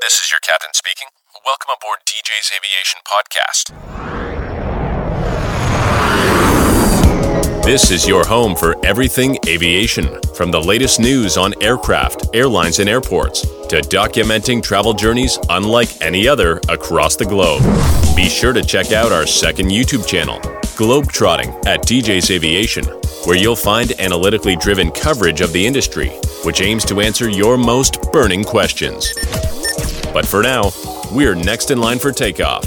This is your captain speaking. Welcome aboard DJ's Aviation Podcast. This is your home for everything aviation, from the latest news on aircraft, airlines, and airports, to documenting travel journeys unlike any other across the globe. Be sure to check out our second YouTube channel, Globetrotting at DJ's Aviation, where you'll find analytically driven coverage of the industry, which aims to answer your most burning questions. But for now, we're next in line for takeoff,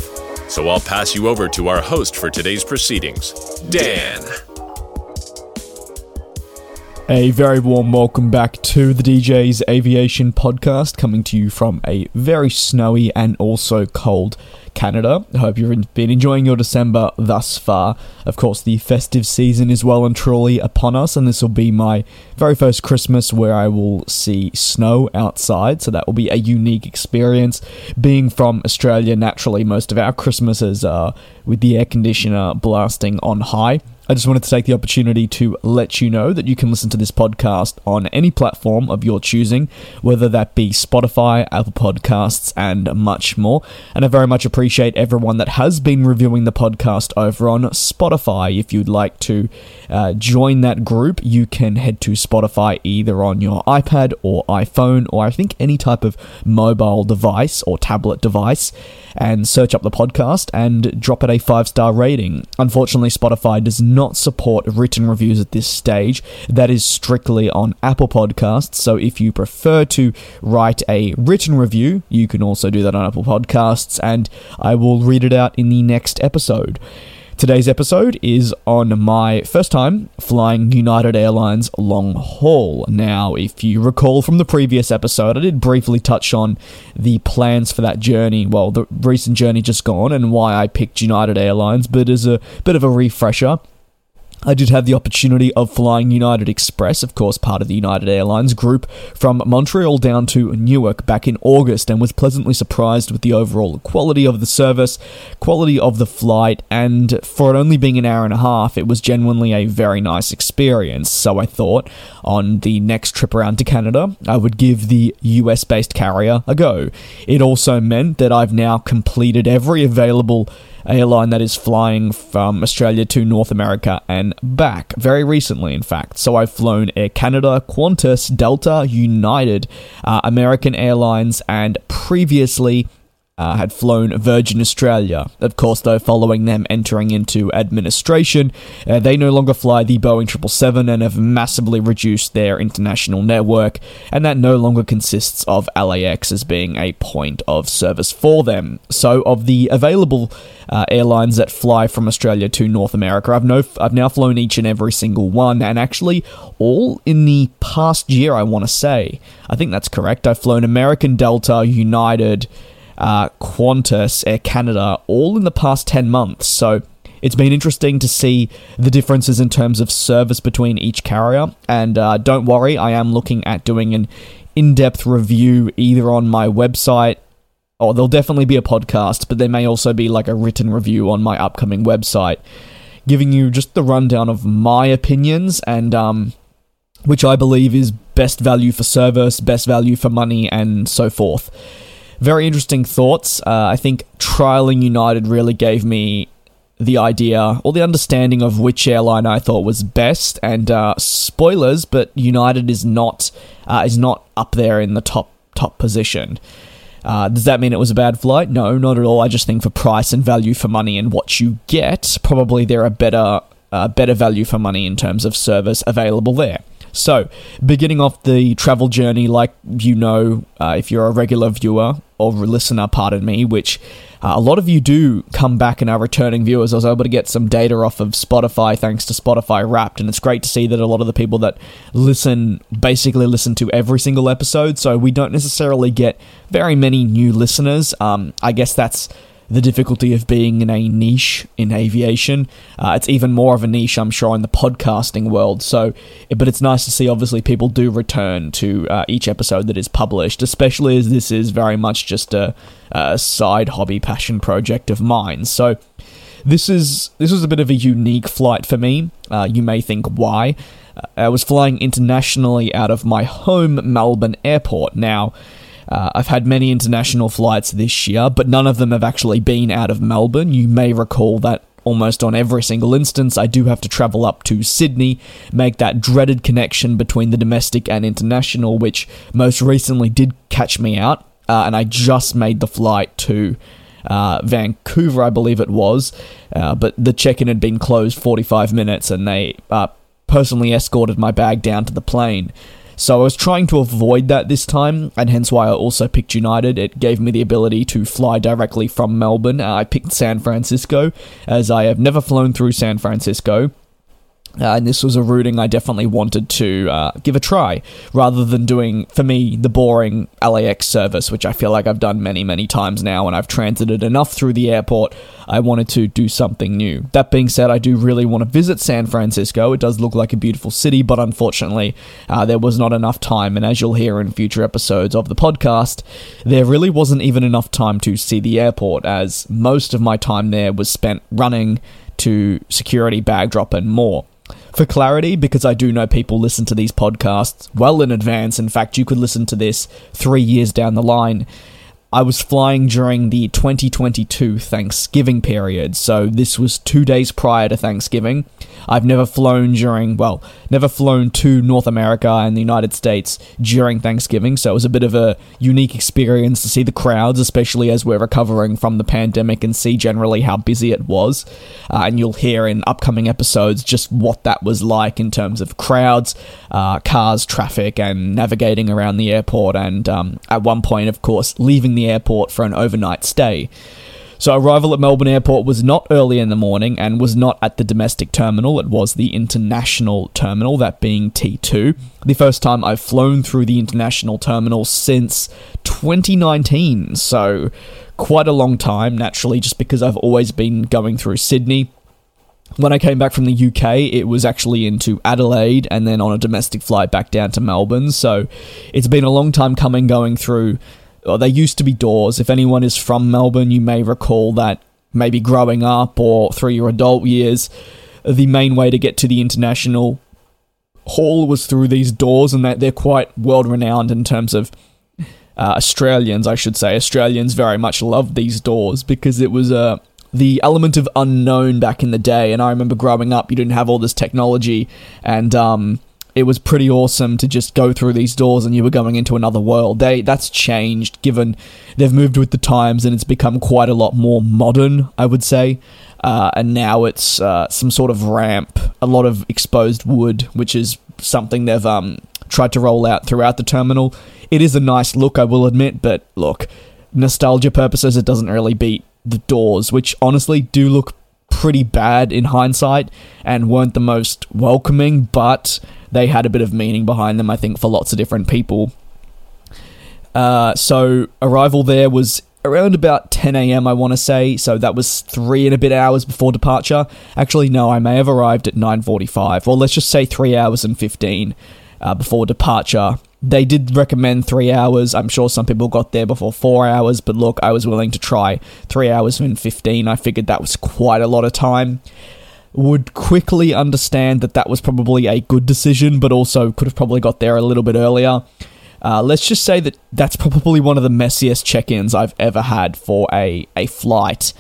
so I'll pass you over to our host for today's proceedings, Dan. A very warm welcome back to the DJ's Aviation Podcast, coming to you from a very snowy and also cold Canada. I hope you've been enjoying your December thus far. Of course, the festive season is well and truly upon us, and this will be my very first Christmas where I will see snow outside, so that will be a unique experience. Being from Australia, naturally, most of our Christmases are with the air conditioner blasting on high. I just wanted to take the opportunity to let you know that you can listen to this podcast on any platform of your choosing, whether that be Spotify, Apple Podcasts, and much more. And I very much appreciate everyone that has been reviewing the podcast over on Spotify. If you'd like to join that group, you can head to Spotify either on your iPad or iPhone, or I think any type of mobile device or tablet device, and search up the podcast and drop it a 5-star rating. Unfortunately, Spotify does not support written reviews at this stage. That is strictly on Apple Podcasts, so if you prefer to write a written review, you can also do that on Apple Podcasts, and I will read it out in the next episode. Today's episode is on my first time flying United Airlines long haul. Now, if you recall from the previous episode, I did briefly touch on the plans for that journey, well, the recent journey just gone, and why I picked United Airlines, but as a bit of a refresher, I did have the opportunity of flying United Express, of course part of the United Airlines group, from Montreal down to Newark back in August, and was pleasantly surprised with the overall quality of the service, quality of the flight, and for it only being an hour and a half, it was genuinely a very nice experience. So I thought on the next trip around to Canada, I would give the US-based carrier a go. It also meant that I've now completed every available airline that is flying from Australia to North America and back, very recently in fact. So I've flown Air Canada, Qantas, Delta, United, American Airlines, and previously had flown Virgin Australia. Of course, though, following them entering into administration, they no longer fly the Boeing 777 and have massively reduced their international network, and that no longer consists of LAX as being a point of service for them. So, of the available airlines that fly from Australia to North America, I've now flown each and every single one, and actually all in the past year, I want to say. I think that's correct. I've flown American, Delta, United, Qantas, Air Canada, all in the past 10 months. So it's been interesting to see the differences in terms of service between each carrier. And don't worry, I am looking at doing an in-depth review either on my website, or there'll definitely be a podcast, but there may also be like a written review on my upcoming website, giving you just the rundown of my opinions and which I believe is best value for service, best value for money, and so forth. Very interesting thoughts. I think trialing United really gave me the idea or the understanding of which airline I thought was best. And spoilers, but United is not up there in the top position. Does that mean it was a bad flight? No, not at all. I just think for price and value for money and what you get, probably there are better value for money in terms of service available there. So, beginning off the travel journey, like you know, if you're a regular viewer or listener, which a lot of you do come back and are returning viewers. I was able to get some data off of Spotify thanks to Spotify Wrapped, and it's great to see that a lot of the people that listen basically listen to every single episode, so we don't necessarily get very many new listeners. I guess that's the difficulty of being in a niche in aviation. It's even more of a niche, I'm sure, in the podcasting world. So, but it's nice to see, obviously, people do return to each episode that is published, especially as this is very much just a side hobby passion project of mine. So, this was a bit of a unique flight for me. You may think, why? I was flying internationally out of my home Melbourne airport. Now, I've had many international flights this year, but none of them have actually been out of Melbourne. You may recall that almost on every single instance, I do have to travel up to Sydney, make that dreaded connection between the domestic and international, which most recently did catch me out, and I just made the flight to Vancouver, I believe it was, but the check-in had been closed 45 minutes and they personally escorted my bag down to the plane. So I was trying to avoid that this time, and hence why I also picked United. It gave me the ability to fly directly from Melbourne. I picked San Francisco, as I have never flown through San Francisco, and this was a routing I definitely wanted to give a try, rather than doing, for me, the boring LAX service, which I feel like I've done many, many times now, and I've transited enough through the airport. I wanted to do something new. That being said, I do really want to visit San Francisco. It does look like a beautiful city, but unfortunately, there was not enough time, and as you'll hear in future episodes of the podcast, there really wasn't even enough time to see the airport, as most of my time there was spent running to security, bag drop, and more. For clarity, because I do know people listen to these podcasts well in advance, in fact, you could listen to this 3 years down the line, I was flying during the 2022 Thanksgiving period, so this was 2 days prior to Thanksgiving. I've never flown to North America and the United States during Thanksgiving, so it was a bit of a unique experience to see the crowds, especially as we're recovering from the pandemic and see generally how busy it was. And you'll hear in upcoming episodes just what that was like in terms of crowds, cars, traffic, and navigating around the airport, and at one point, of course, leaving the airport for an overnight stay. So arrival at Melbourne Airport was not early in the morning and was not at the domestic terminal. It was the international terminal, that being T2. The first time I've flown through the international terminal since 2019, so quite a long time, naturally, just because I've always been going through Sydney. When I came back from the UK, it was actually into Adelaide and then on a domestic flight back down to Melbourne, so it's been a long time coming going through. They used to be doors. If anyone is from Melbourne, you may recall that maybe growing up or through your adult years, the main way to get to the international hall was through these doors, and that they're quite world-renowned in terms of Australians, I should say. Australians very much loved these doors because it was the element of unknown back in the day, and I remember growing up, you didn't have all this technology, and it was pretty awesome to just go through these doors and you were going into another world. That's changed, given they've moved with the times and it's become quite a lot more modern, I would say. And now it's some sort of ramp, a lot of exposed wood, which is something they've tried to roll out throughout the terminal. It is a nice look, I will admit, but look, nostalgia purposes, it doesn't really beat the doors, which honestly do look pretty bad in hindsight and weren't the most welcoming, but they had a bit of meaning behind them, I think, for lots of different people. So arrival there was around about 10 a.m., I want to say. So that was 3 and a bit hours before departure. Actually, no, I may have arrived at 9:45. Or let's just say 3 hours and 15 before departure. They did recommend 3 hours. I'm sure some people got there before 4 hours, but look, I was willing to try 3 hours and 15. I figured that was quite a lot of time. Would quickly understand that was probably a good decision, but also could have probably got there a little bit earlier. Let's just say that's probably one of the messiest check-ins I've ever had for a flight.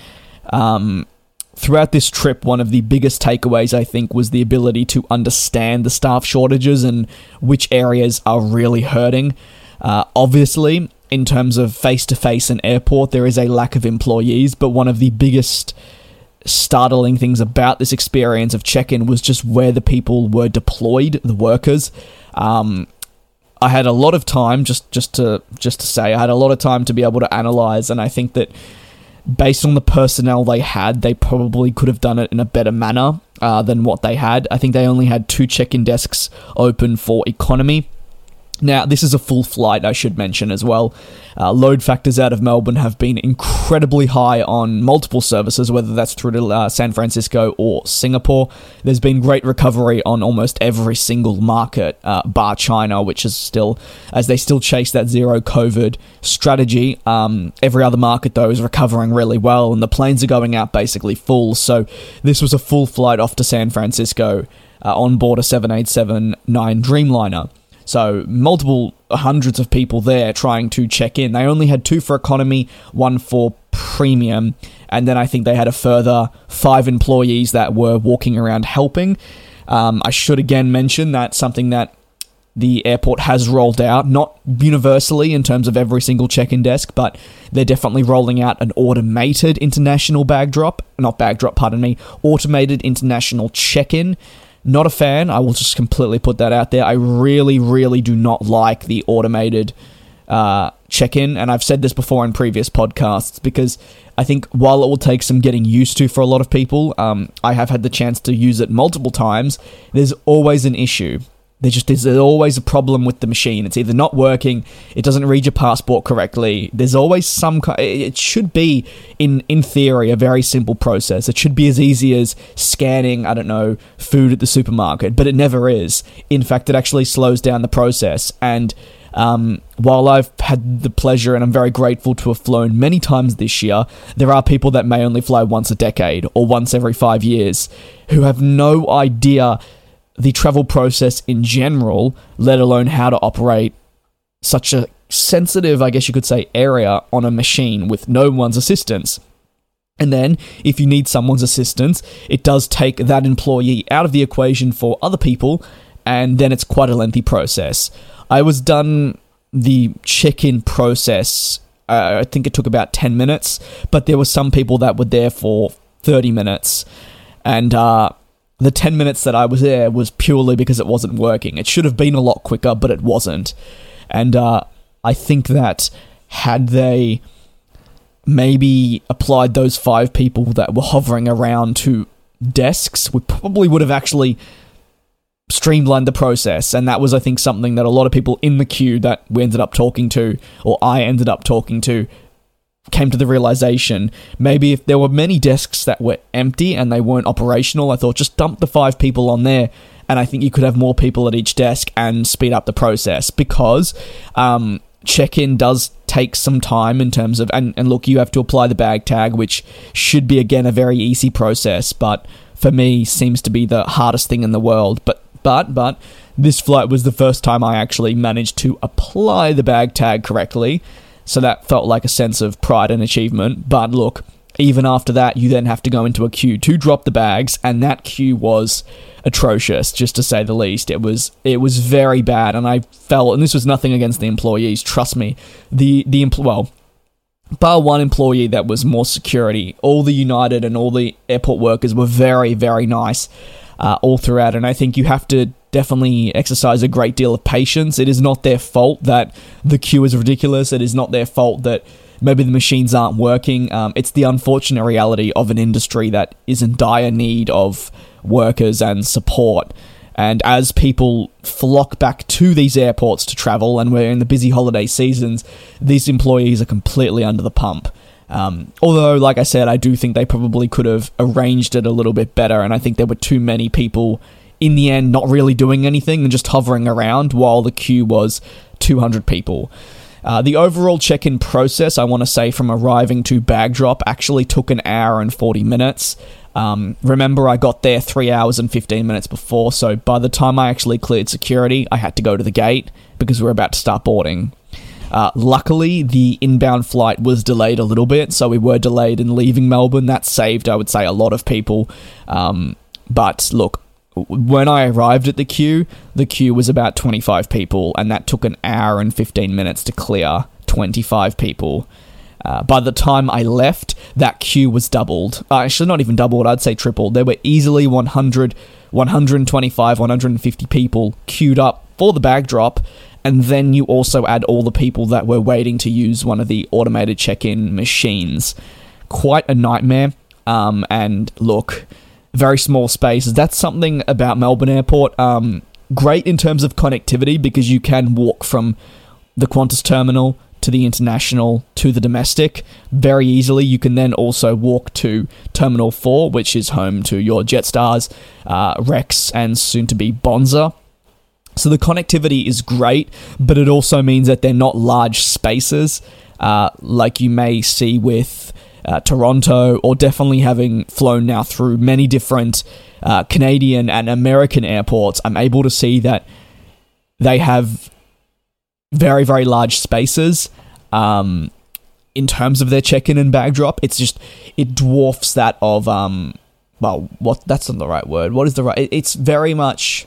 Throughout this trip, one of the biggest takeaways, I think, was the ability to understand the staff shortages and which areas are really hurting. Obviously, in terms of face-to-face and airport, there is a lack of employees, but one of the biggest startling things about this experience of check-in was just where the people were deployed, the workers. I had a lot of time, just to say, I had a lot of time to be able to analyze, and I think that based on the personnel they had, they probably could have done it in a better manner than what they had. I think they only had 2 check-in desks open for economy. Now, this is a full flight, I should mention as well. Load factors out of Melbourne have been incredibly high on multiple services, whether that's through to San Francisco or Singapore. There's been great recovery on almost every single market, bar China, which is still, as they still chase that zero-COVID strategy. Every other market, though, is recovering really well, and the planes are going out basically full. So this was a full flight off to San Francisco on board a 787-9 Dreamliner. So multiple hundreds of people there trying to check in. They only had 2 for economy, 1 for premium. And then I think they had a further 5 employees that were walking around helping. I should again mention that something that the airport has rolled out, not universally in terms of every single check-in desk, but they're definitely rolling out an automated international automated international check-in. Not a fan. I will just completely put that out there. I really, really do not like the automated check-in. And I've said this before in previous podcasts, because I think while it will take some getting used to for a lot of people, I have had the chance to use it multiple times. There's always an issue. There's always a problem with the machine. It's either not working, it doesn't read your passport correctly. There's always some... It should be, in theory, a very simple process. It should be as easy as scanning, food at the supermarket, but it never is. In fact, it actually slows down the process. And while I've had the pleasure, and I'm very grateful to have flown many times this year, there are people that may only fly once a decade or once every 5 years who have no idea the travel process in general, let alone how to operate such a sensitive, I guess you could say, area on a machine with no one's assistance. And then, if you need someone's assistance, it does take that employee out of the equation for other people, and then it's quite a lengthy process. I was done the check-in process, I think it took about 10 minutes, but there were some people that were there for 30 minutes, and the 10 minutes that I was there was purely because it wasn't working. It should have been a lot quicker, but it wasn't. And I think that had they maybe applied those 5 people that were hovering around to desks, we probably would have actually streamlined the process. And that was, I think, something that a lot of people in the queue that we ended up talking to, or I ended up talking to, came to the realization. Maybe if there were many desks that were empty and they weren't operational, I thought just dump the 5 people on there, and I think you could have more people at each desk and speed up the process, because check-in does take some time in terms of, and look, you have to apply the bag tag, which should be, again, a very easy process, but for me seems to be the hardest thing in the world. But this flight was the first time I actually managed to apply the bag tag correctly. So that felt like a sense of pride and achievement. But look, even after that, you then have to go into a queue to drop the bags, and that queue was atrocious, just to say the least. It was very bad, and I felt, and this was nothing against the employees, trust me. Bar one employee that was more security, all the United and all the airport workers were very, very nice all throughout, and I think you have to definitely exercise a great deal of patience. It is not their fault that the queue is ridiculous. It is not their fault that maybe the machines aren't working. It's the unfortunate reality of an industry that is in dire need of workers and support. And as people flock back to these airports to travel, and we're in the busy holiday seasons, these employees are completely under the pump. Although, like I said, I do think they probably could have arranged it a little bit better, and I think there were too many people in the end not really doing anything and just hovering around while the queue was 200 people. The overall check-in process, I want to say, from arriving to bag drop actually took an hour and 40 minutes. Remember, I got there 3 hours and 15 minutes before, so by the time I actually cleared security, I had to go to the gate because we were about to start boarding. Luckily, the inbound flight was delayed a little bit, so we were delayed in leaving Melbourne. That saved, I would say, a lot of people. But look, when I arrived at the queue was about 25 people, and that took an hour and 15 minutes to clear 25 people. By the time I left, that queue was doubled. Actually, not even doubled, I'd say tripled. There were easily 100, 125, 150 people queued up for the bag drop, and then you also add all the people that were waiting to use one of the automated check-in machines. Quite a nightmare. And look, very small spaces. That's something about Melbourne Airport. Great in terms of connectivity, because you can walk from the Qantas terminal to the international to the domestic very easily. You can then also walk to Terminal 4, which is home to your JetStars, Rex, and soon-to-be Bonza. So the connectivity is great, but it also means that they're not large spaces like you may see with Toronto, or definitely having flown now through many different Canadian and American airports. I'm able to see that They have very, very large spaces. In terms of their check-in and bag drop, it's just, it dwarfs that of, well, what, that's not the right word. What is the right, it's very much,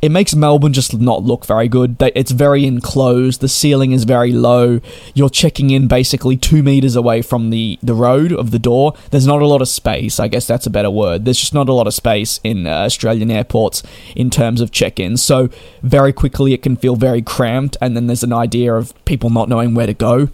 it makes Melbourne just not look very good. It's very enclosed. The ceiling is very low. You're checking in basically 2 meters away from the road of the door. There's not a lot of space. I guess that's a better word. There's just not a lot of space in Australian airports in terms of check-in. So very quickly it can feel very cramped. And then there's an idea of people not knowing where to go.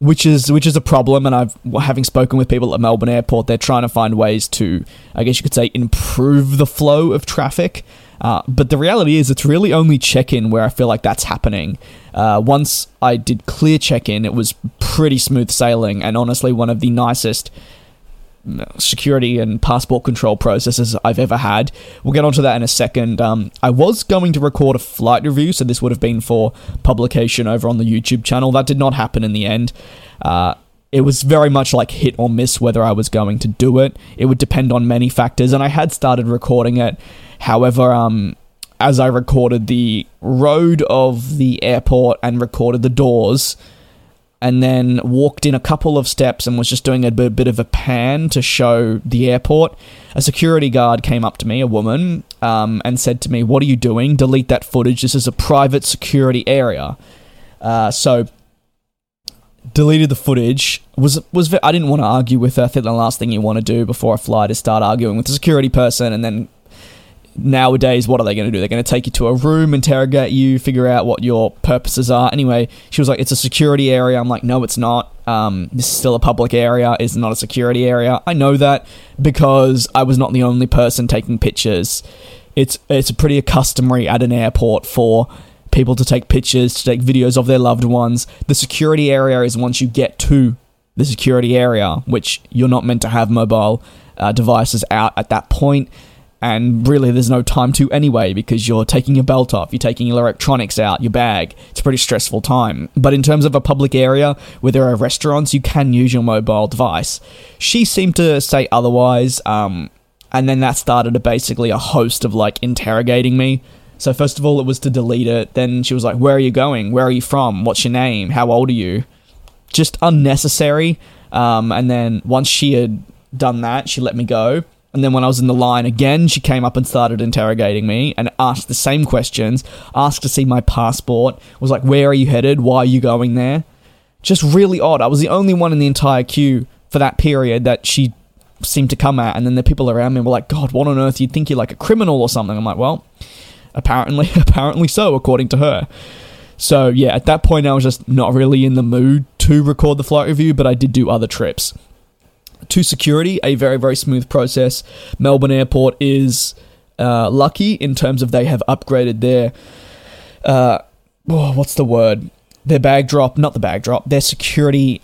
Which is a problem, and having spoken with people at Melbourne Airport, they're trying to find ways to, I guess you could say, improve the flow of traffic. But the reality is, it's really only check-in where I feel like that's happening. Once I did clear check-in, it was pretty smooth sailing, and honestly, one of the nicest security and passport control processes I've ever had. We'll get onto that in a second. I was going to record a flight review, so this would have been for publication over on the YouTube channel. That did not happen in the end. It was very much like hit or miss whether I was going to do it. It would depend on many factors, and I had started recording it. However, as I recorded the road of the airport and recorded the doors, and then walked in a couple of steps and was just doing a bit of a pan to show the airport, a security guard came up to me, a woman, and said to me, "What are you doing? Delete that footage. This is a private security area." So deleted the footage. I didn't want to argue with her. I think the last thing you want to do before a flight is start arguing with the security person, and then nowadays, what are they going to do? They're going to take you to a room, interrogate you, figure out what your purposes are. Anyway, she was like, "It's a security area." I'm like, "No, it's not. This is still a public area. It's not a security area." I know that because I was not the only person taking pictures. It's pretty customary at an airport for people to take pictures, to take videos of their loved ones. The security area is once you get to the security area, which you're not meant to have mobile devices out at that point. And really, there's no time to anyway, because you're taking your belt off, you're taking your electronics out, your bag. It's a pretty stressful time. But in terms of a public area where there are restaurants, you can use your mobile device. She seemed to say otherwise, and then that started basically a host of, like, interrogating me. So first of all, it was to delete it. Then she was like, "Where are you going? Where are you from? What's your name? How old are you?" Just unnecessary. And then once she had done that, she let me go. And then when I was in the line again, she came up and started interrogating me and asked the same questions, asked to see my passport, was like, "Where are you headed? Why are you going there?" Just really odd. I was the only one in the entire queue for that period that she seemed to come at. And then the people around me were like, "God, what on earth? You'd think you're like a criminal or something." I'm like, "Well, apparently so, according to her." So yeah, at that point, I was just not really in the mood to record the flight review, but I did do other trips. To security, a very, very smooth process. Melbourne Airport is lucky in terms of they have upgraded their, their their security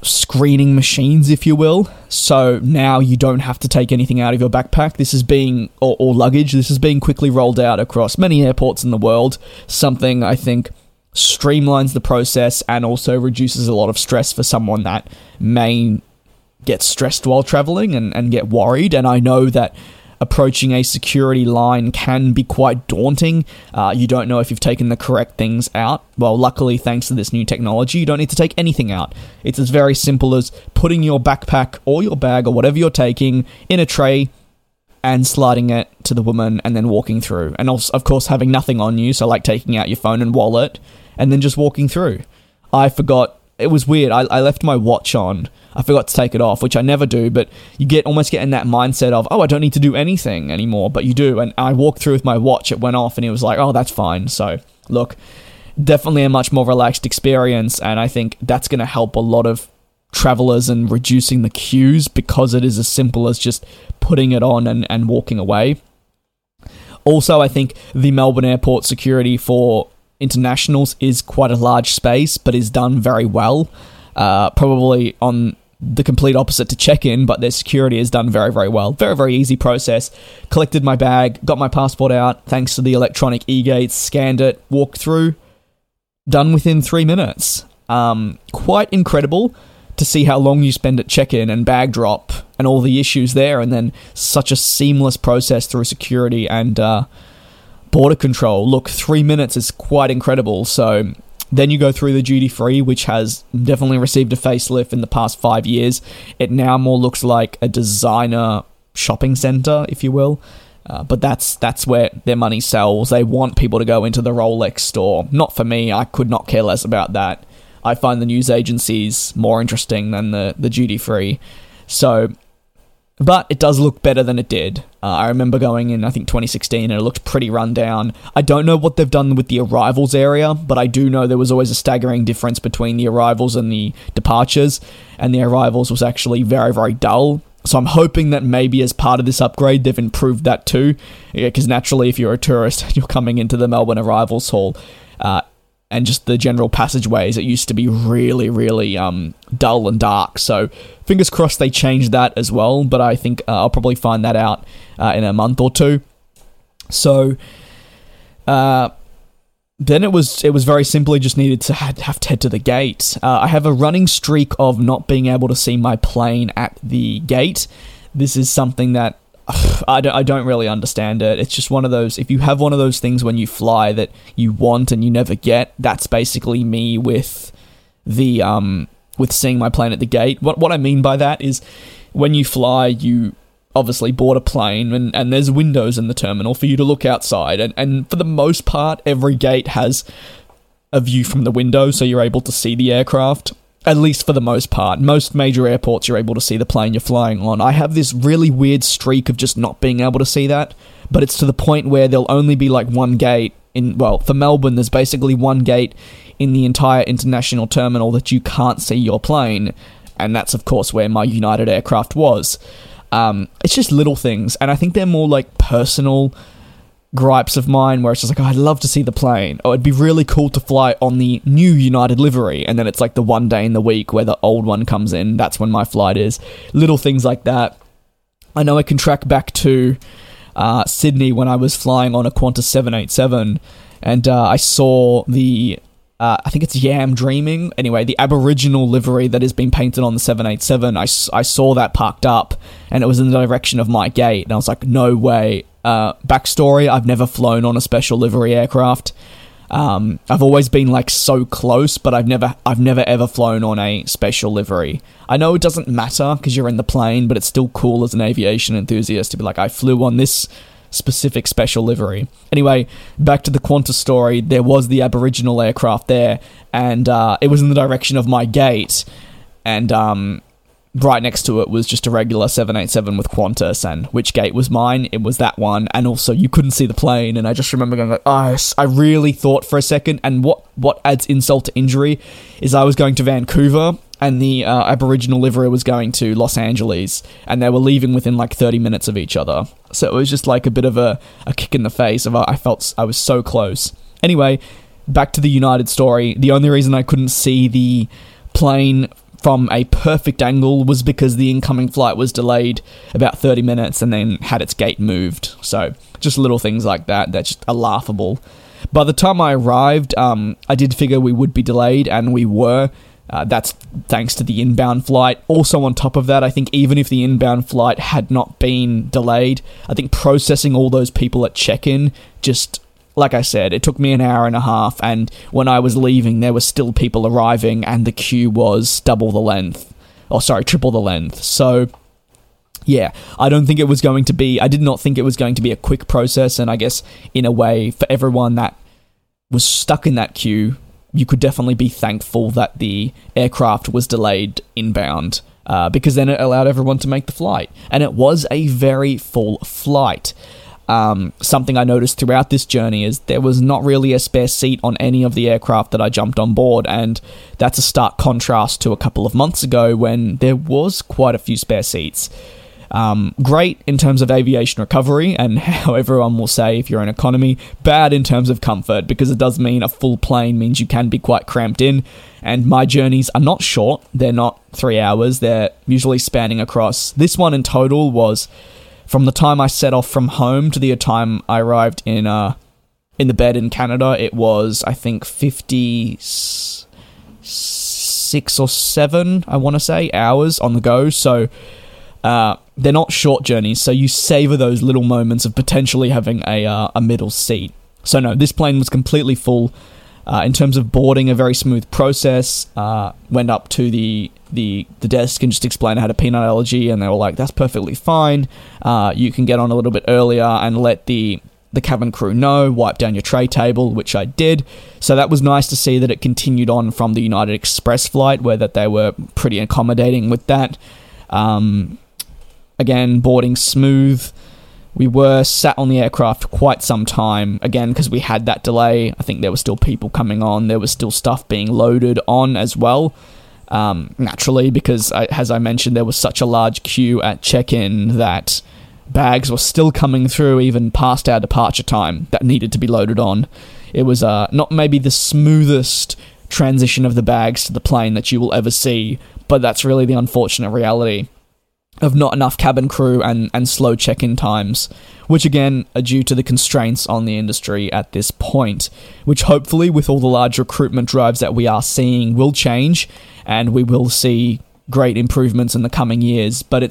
screening machines, if you will. So now you don't have to take anything out of your backpack. This is being, or luggage, this is being quickly rolled out across many airports in the world. Something I think streamlines the process and also reduces a lot of stress for someone that may get stressed while traveling and get worried. And I know that approaching a security line can be quite daunting. You don't know if you've taken the correct things out. Well, luckily, thanks to this new technology, you don't need to take anything out. It's as very simple as putting your backpack or your bag or whatever you're taking in a tray and sliding it to the woman and then walking through. And also, of course, having nothing on you. So like taking out your phone and wallet and then just walking through. I forgot. It was weird. I left my watch on. I forgot to take it off, which I never do, but you almost get in that mindset of, oh, I don't need to do anything anymore, but you do. And I walked through with my watch. It went off and it was like, oh, that's fine. So look, definitely a much more relaxed experience. And I think that's going to help a lot of travelers in reducing the queues because it is as simple as just putting it on and walking away. Also, I think the Melbourne Airport security for internationals is quite a large space, but is done very well. Probably on the complete opposite to check-in, but their security is done very, very well. Very, very easy process. Collected my bag, got my passport out, thanks to the electronic e-gates, scanned it, walked through, done within 3 minutes. Quite incredible to see how long you spend at check-in and bag drop and all the issues there, and then such a seamless process through security and border control. Look, 3 minutes is quite incredible. So then you go through the duty-free, which has definitely received a facelift in the past 5 years. It now more looks like a designer shopping center, if you will. But that's where their money sells. They want people to go into the Rolex store. Not for me. I could not care less about that. I find the news agencies more interesting than the duty-free. So, but it does look better than it did. I remember going in, I think, 2016, and it looked pretty run down. I don't know what they've done with the arrivals area, but I do know there was always a staggering difference between the arrivals and the departures, and the arrivals was actually very, very dull. So I'm hoping that maybe as part of this upgrade, they've improved that too. Because naturally, if you're a tourist, you're coming into the Melbourne Arrivals Hall, and just the general passageways, it used to be really, really dull and dark. So fingers crossed they changed that as well. But I think I'll probably find that out in a month or two. So then it was very simply just needed to have to head to the gate. I have a running streak of not being able to see my plane at the gate. This is something that I don't really understand it. It's just one of those, if you have one of those things when you fly that you want and you never get, that's basically me with the with seeing my plane at the gate. What I mean by that is when you fly, you obviously board a plane and there's windows in the terminal for you to look outside. And for the most part, every gate has a view from the window, so you're able to see the aircraft. At least for the most part. Most major airports, you're able to see the plane you're flying on. I have this really weird streak of just not being able to see that, but it's to the point where there'll only be like one gate in, well, for Melbourne, there's basically one gate in the entire international terminal that you can't see your plane, and that's, of course, where my United aircraft was. It's just little things, and I think they're more like personal gripes of mine where it's just like, oh, I'd love to see the plane. Oh, it'd be really cool to fly on the new United livery. And then it's like the one day in the week where the old one comes in. That's when my flight is. Little things like that. I know I can track back to Sydney when I was flying on a Qantas 787. And I saw the, I think it's Yam Dreaming. Anyway, the Aboriginal livery that has been painted on the 787. I saw that parked up and it was in the direction of my gate. And I was like, no way. Backstory, I've never flown on a special livery aircraft. I've always been like so close, but I've never ever flown on a special livery. I know it doesn't matter because you're in the plane, but it's still cool as an aviation enthusiast to be like, I flew on this specific special livery. Anyway, back to the Qantas story, there was the Aboriginal aircraft there, and it was in the direction of my gate, and right next to it was just a regular 787 with Qantas, and which gate was mine? It was that one, and also you couldn't see the plane, and I just remember going like, oh, I really thought for a second, and what adds insult to injury is I was going to Vancouver, and the Aboriginal livery was going to Los Angeles, and they were leaving within like 30 minutes of each other, so it was just like a bit of a kick in the face of I felt I was so close. Anyway, back to the United story, the only reason I couldn't see the plane from a perfect angle was because the incoming flight was delayed about 30 minutes and then had its gate moved. So just little things like that. That's just laughable. By the time I arrived, I did figure we would be delayed, and we were. That's thanks to the inbound flight. Also on top of that, I think even if the inbound flight had not been delayed, I think processing all those people at check-in just... Like I said, it took me an hour and a half, and when I was leaving, there were still people arriving, and the queue was triple the length. So, yeah, I did not think it was going to be a quick process, and I guess, in a way, for everyone that was stuck in that queue, you could definitely be thankful that the aircraft was delayed inbound, because then it allowed everyone to make the flight, and it was a very full flight. Something I noticed throughout this journey is there was not really a spare seat on any of the aircraft that I jumped on board, and that's a stark contrast to a couple of months ago when there was quite a few spare seats. Great in terms of aviation recovery and how everyone will say if you're in economy, bad in terms of comfort, because it does mean a full plane means you can be quite cramped in, and my journeys are not short, they're not 3 hours, they're usually spanning across. This one in total was... From the time I set off from home to the time I arrived in the bed in Canada, it was, I think, 56 or 7, I want to say, hours on the go. So they're not short journeys, so you savor those little moments of potentially having a middle seat. So no, this plane was completely full. In terms of boarding, a very smooth process. Went up to the desk and just explained I had a peanut allergy, and they were like, that's perfectly fine. You can get on a little bit earlier and let the cabin crew know, wipe down your tray table, which I did. So that was nice to see that it continued on from the United Express flight, where that they were pretty accommodating with that. Again, boarding smooth. We were sat on the aircraft for quite some time, again, because we had that delay. I think there were still people coming on. There was still stuff being loaded on as well, naturally, because, as I mentioned, there was such a large queue at check-in that bags were still coming through even past our departure time that needed to be loaded on. It was not maybe the smoothest transition of the bags to the plane that you will ever see, but that's really the unfortunate reality of not enough cabin crew and slow check-in times, which again are due to the constraints on the industry at this point, which hopefully with all the large recruitment drives that we are seeing will change, and we will see great improvements in the coming years. But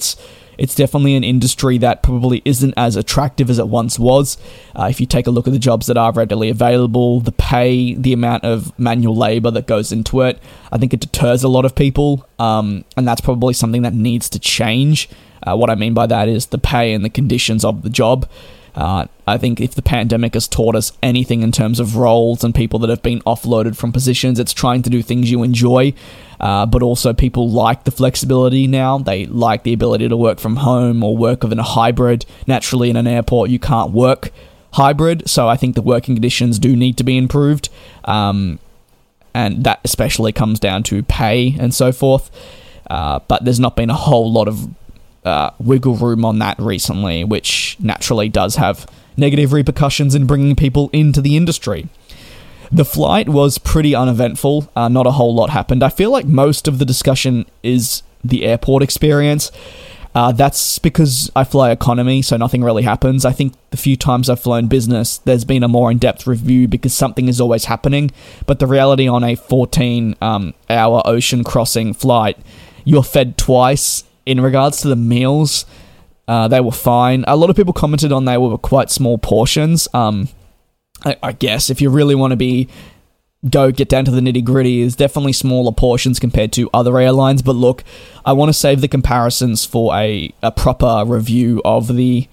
it's definitely an industry that probably isn't as attractive as it once was. If you take a look at the jobs that are readily available, the pay, the amount of manual labor that goes into it, I think it deters a lot of people. And that's probably something that needs to change. What I mean by that is the pay and the conditions of the job. I think if the pandemic has taught us anything in terms of roles and people that have been offloaded from positions, it's trying to do things you enjoy, but also people like the flexibility now. They like the ability to work from home or work within a hybrid. Naturally, in an airport, you can't work hybrid, so I think the working conditions do need to be improved, and that especially comes down to pay and so forth, but there's not been a whole lot of wiggle room on that recently, which naturally does have negative repercussions in bringing people into the industry. The flight was pretty uneventful. Not a whole lot happened. I feel like most of the discussion is the airport experience. That's because I fly economy, so nothing really happens. I think the few times I've flown business, there's been a more in-depth review because something is always happening. But the reality on a 14-hour ocean crossing flight, you're fed twice. In regards to the meals, they were fine. A lot of people commented on they were quite small portions. I guess if you really want to get down to the nitty-gritty, there's definitely smaller portions compared to other airlines. But look, I want to save the comparisons for a proper review of the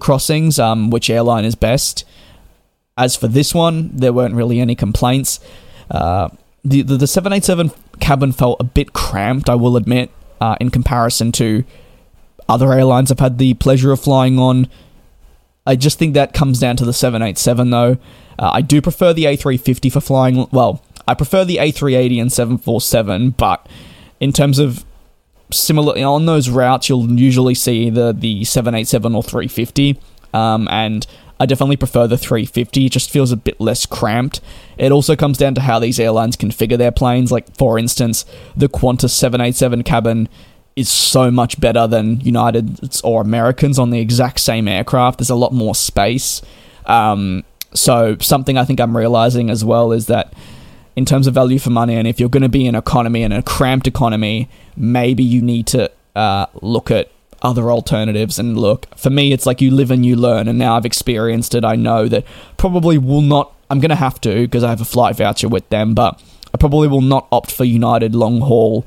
crossings, which airline is best. As for this one, there weren't really any complaints. The 787 cabin felt a bit cramped, I will admit. In comparison to other airlines I've had the pleasure of flying on. I just think that comes down to the 787, though. I do prefer the A350 for flying. Well, I prefer the A380 and 747, but in terms of similar on those routes, you'll usually see either the 787 or 350, and I definitely prefer the 350. It just feels a bit less cramped. It also comes down to how these airlines configure their planes. Like, for instance, the Qantas 787 cabin is so much better than United's or American's on the exact same aircraft. There's a lot more space. So something I think I'm realizing as well is that in terms of value for money, and if you're going to be in economy and a cramped economy, maybe you need to look at other alternatives. And look, for me, it's like you live and you learn, and now I've experienced it. I know that probably will not, I'm going to have to, because I have a flight voucher with them, but I probably will not opt for United long haul,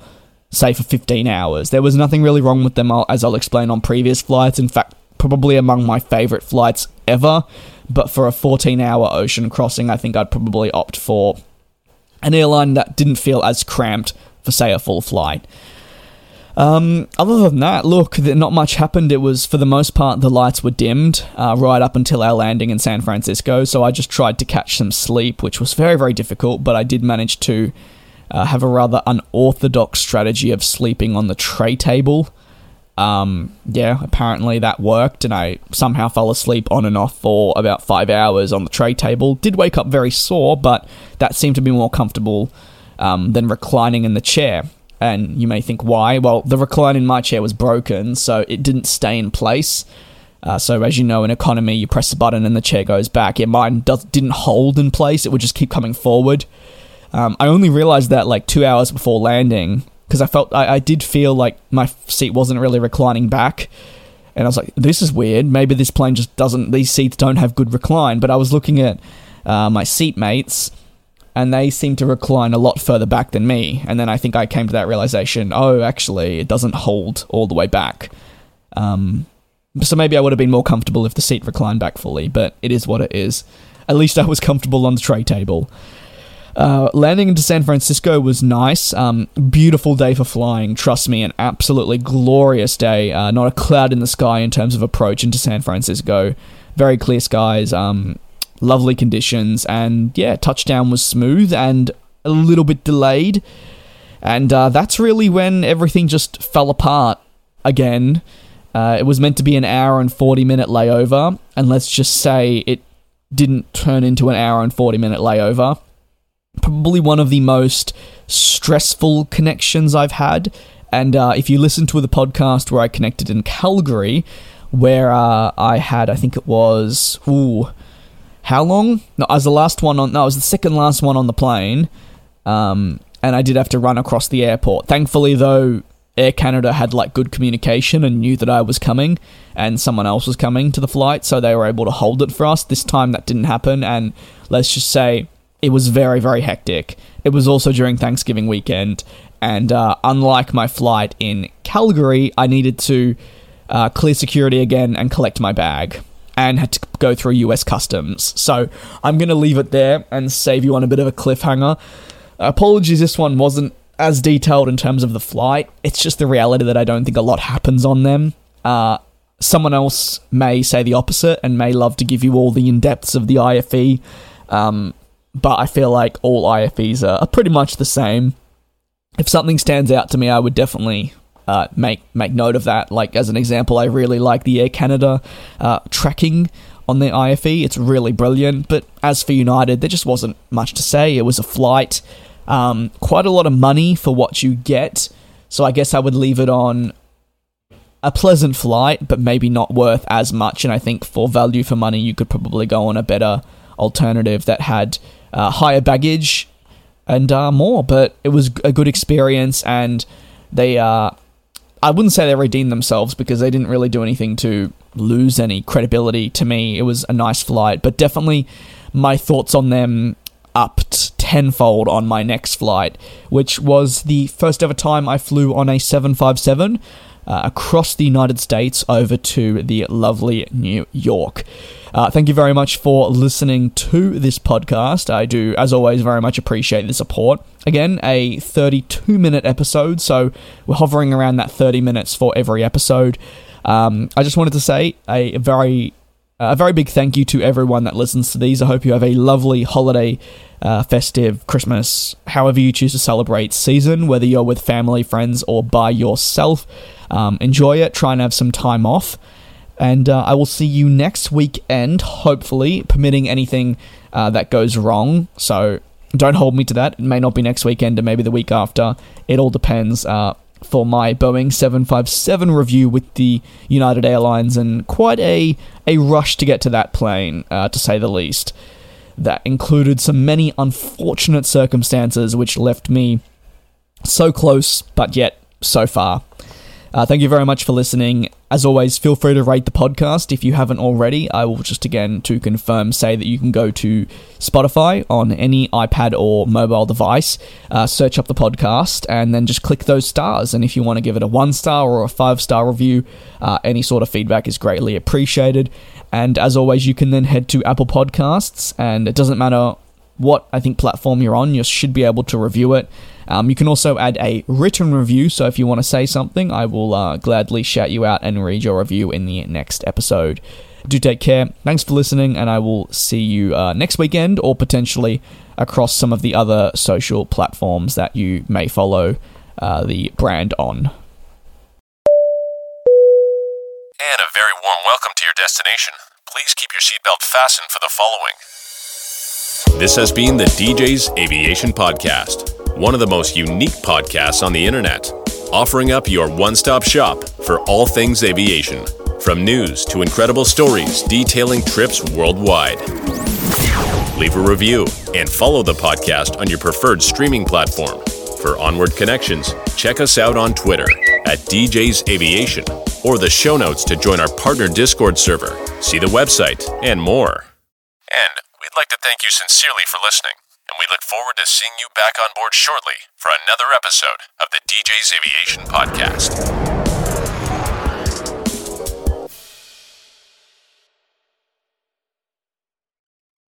say for 15 hours. There was nothing really wrong with them, as I'll explain on previous flights. In fact, probably among my favorite flights ever, but for a 14-hour ocean crossing, I think I'd probably opt for an airline that didn't feel as cramped for, say, a full flight. Other than that, look, not much happened. It was, for the most part, the lights were dimmed right up until our landing in San Francisco, so I just tried to catch some sleep, which was very, very difficult, but I did manage to have a rather unorthodox strategy of sleeping on the tray table. Apparently that worked, and I somehow fell asleep on and off for about 5 hours on the tray table. Did wake up very sore, but that seemed to be more comfortable than reclining in the chair. And you may think, why? Well, the recline in my chair was broken, so it didn't stay in place. So as you know, in economy, you press the button and the chair goes back. Yeah, mine didn't hold in place. It would just keep coming forward. I only realized that like 2 hours before landing, because I felt I did feel like my seat wasn't really reclining back. And I was like, this is weird. Maybe this plane just doesn't, these seats don't have good recline. But I was looking at my seatmates, and they seemed to recline a lot further back than me. And then I think I came to that realization, oh, actually, it doesn't hold all the way back. So maybe I would have been more comfortable if the seat reclined back fully, but it is what it is. At least I was comfortable on the tray table. Landing into San Francisco was nice. Beautiful day for flying, trust me, an absolutely glorious day. Not a cloud in the sky in terms of approach into San Francisco. Very clear skies, lovely conditions, and yeah, touchdown was smooth and a little bit delayed. And that's really when everything just fell apart again. It was meant to be an hour and 40-minute layover, and let's just say it didn't turn into an hour and 40-minute layover. Probably one of the most stressful connections I've had. And if you listen to the podcast where I connected in Calgary, where I had, I think it was, how long? No, I was the last one on, no, I was the second last one on the plane. And I did have to run across the airport. Thankfully, though, Air Canada had like good communication and knew that I was coming and someone else was coming to the flight. So they were able to hold it for us. This time that didn't happen. And let's just say, it was very, very hectic. It was also during Thanksgiving weekend, and unlike my flight in Calgary, I needed to clear security again and collect my bag, and had to go through US customs. So I'm going to leave it there and save you on a bit of a cliffhanger. Apologies, this one wasn't as detailed in terms of the flight. It's just the reality that I don't think a lot happens on them. Someone else may say the opposite and may love to give you all the in-depths of the IFE, but I feel like all IFEs are pretty much the same. If something stands out to me, I would definitely make note of that. Like, as an example, I really like the Air Canada tracking on their IFE. It's really brilliant. But as for United, there just wasn't much to say. It was a flight. Quite a lot of money for what you get. So I guess I would leave it on a pleasant flight, but maybe not worth as much. And I think for value for money, you could probably go on a better alternative that had higher baggage and more, but it was a good experience, and they I wouldn't say they redeemed themselves, because they didn't really do anything to lose any credibility to me. It was a nice flight, but definitely my thoughts on them upped tenfold on my next flight, which was the first ever time I flew on a 757 across the United States over to the lovely New York. Thank you very much for listening to this podcast. I do, as always, very much appreciate the support. Again, a 32-minute episode, so we're hovering around that 30 minutes for every episode. I just wanted to say a very big thank you to everyone that listens to these. I hope you have a lovely holiday, festive, Christmas, however you choose to celebrate season, whether you're with family, friends, or by yourself. Enjoy it. Try and have some time off. And I will see you next weekend, hopefully, permitting anything that goes wrong. So don't hold me to that. It may not be next weekend, and maybe the week after. It all depends for my Boeing 757 review with the United Airlines, and quite a rush to get to that plane, to say the least. That included some many unfortunate circumstances, which left me so close, but yet so far. Thank you very much for listening. As always, feel free to rate the podcast if you haven't already. I will just, again, to confirm, say that you can go to Spotify on any iPad or mobile device, search up the podcast, and then just click those stars. And if you want to give it a 1-star or a 5-star review, any sort of feedback is greatly appreciated. And as always, you can then head to Apple Podcasts, and it doesn't matter what, I think, platform you're on, you should be able to review it. You can also add a written review, so if you want to say something, I will gladly shout you out and read your review in the next episode. Do take care, thanks for listening, and I will see you next weekend, or potentially across some of the other social platforms that you may follow the brand on. And a very warm welcome to your destination. Please keep your seatbelt fastened for the following. This has been the DJ's Aviation Podcast, one of the most unique podcasts on the internet, offering up your one-stop shop for all things aviation, from news to incredible stories detailing trips worldwide. Leave a review and follow the podcast on your preferred streaming platform. For onward connections, check us out on Twitter at DJ's Aviation or the show notes to join our partner Discord server, see the website, and more. And we'd like to thank you sincerely for listening, and we look forward to seeing you back on board shortly for another episode of the DJ's Aviation Podcast.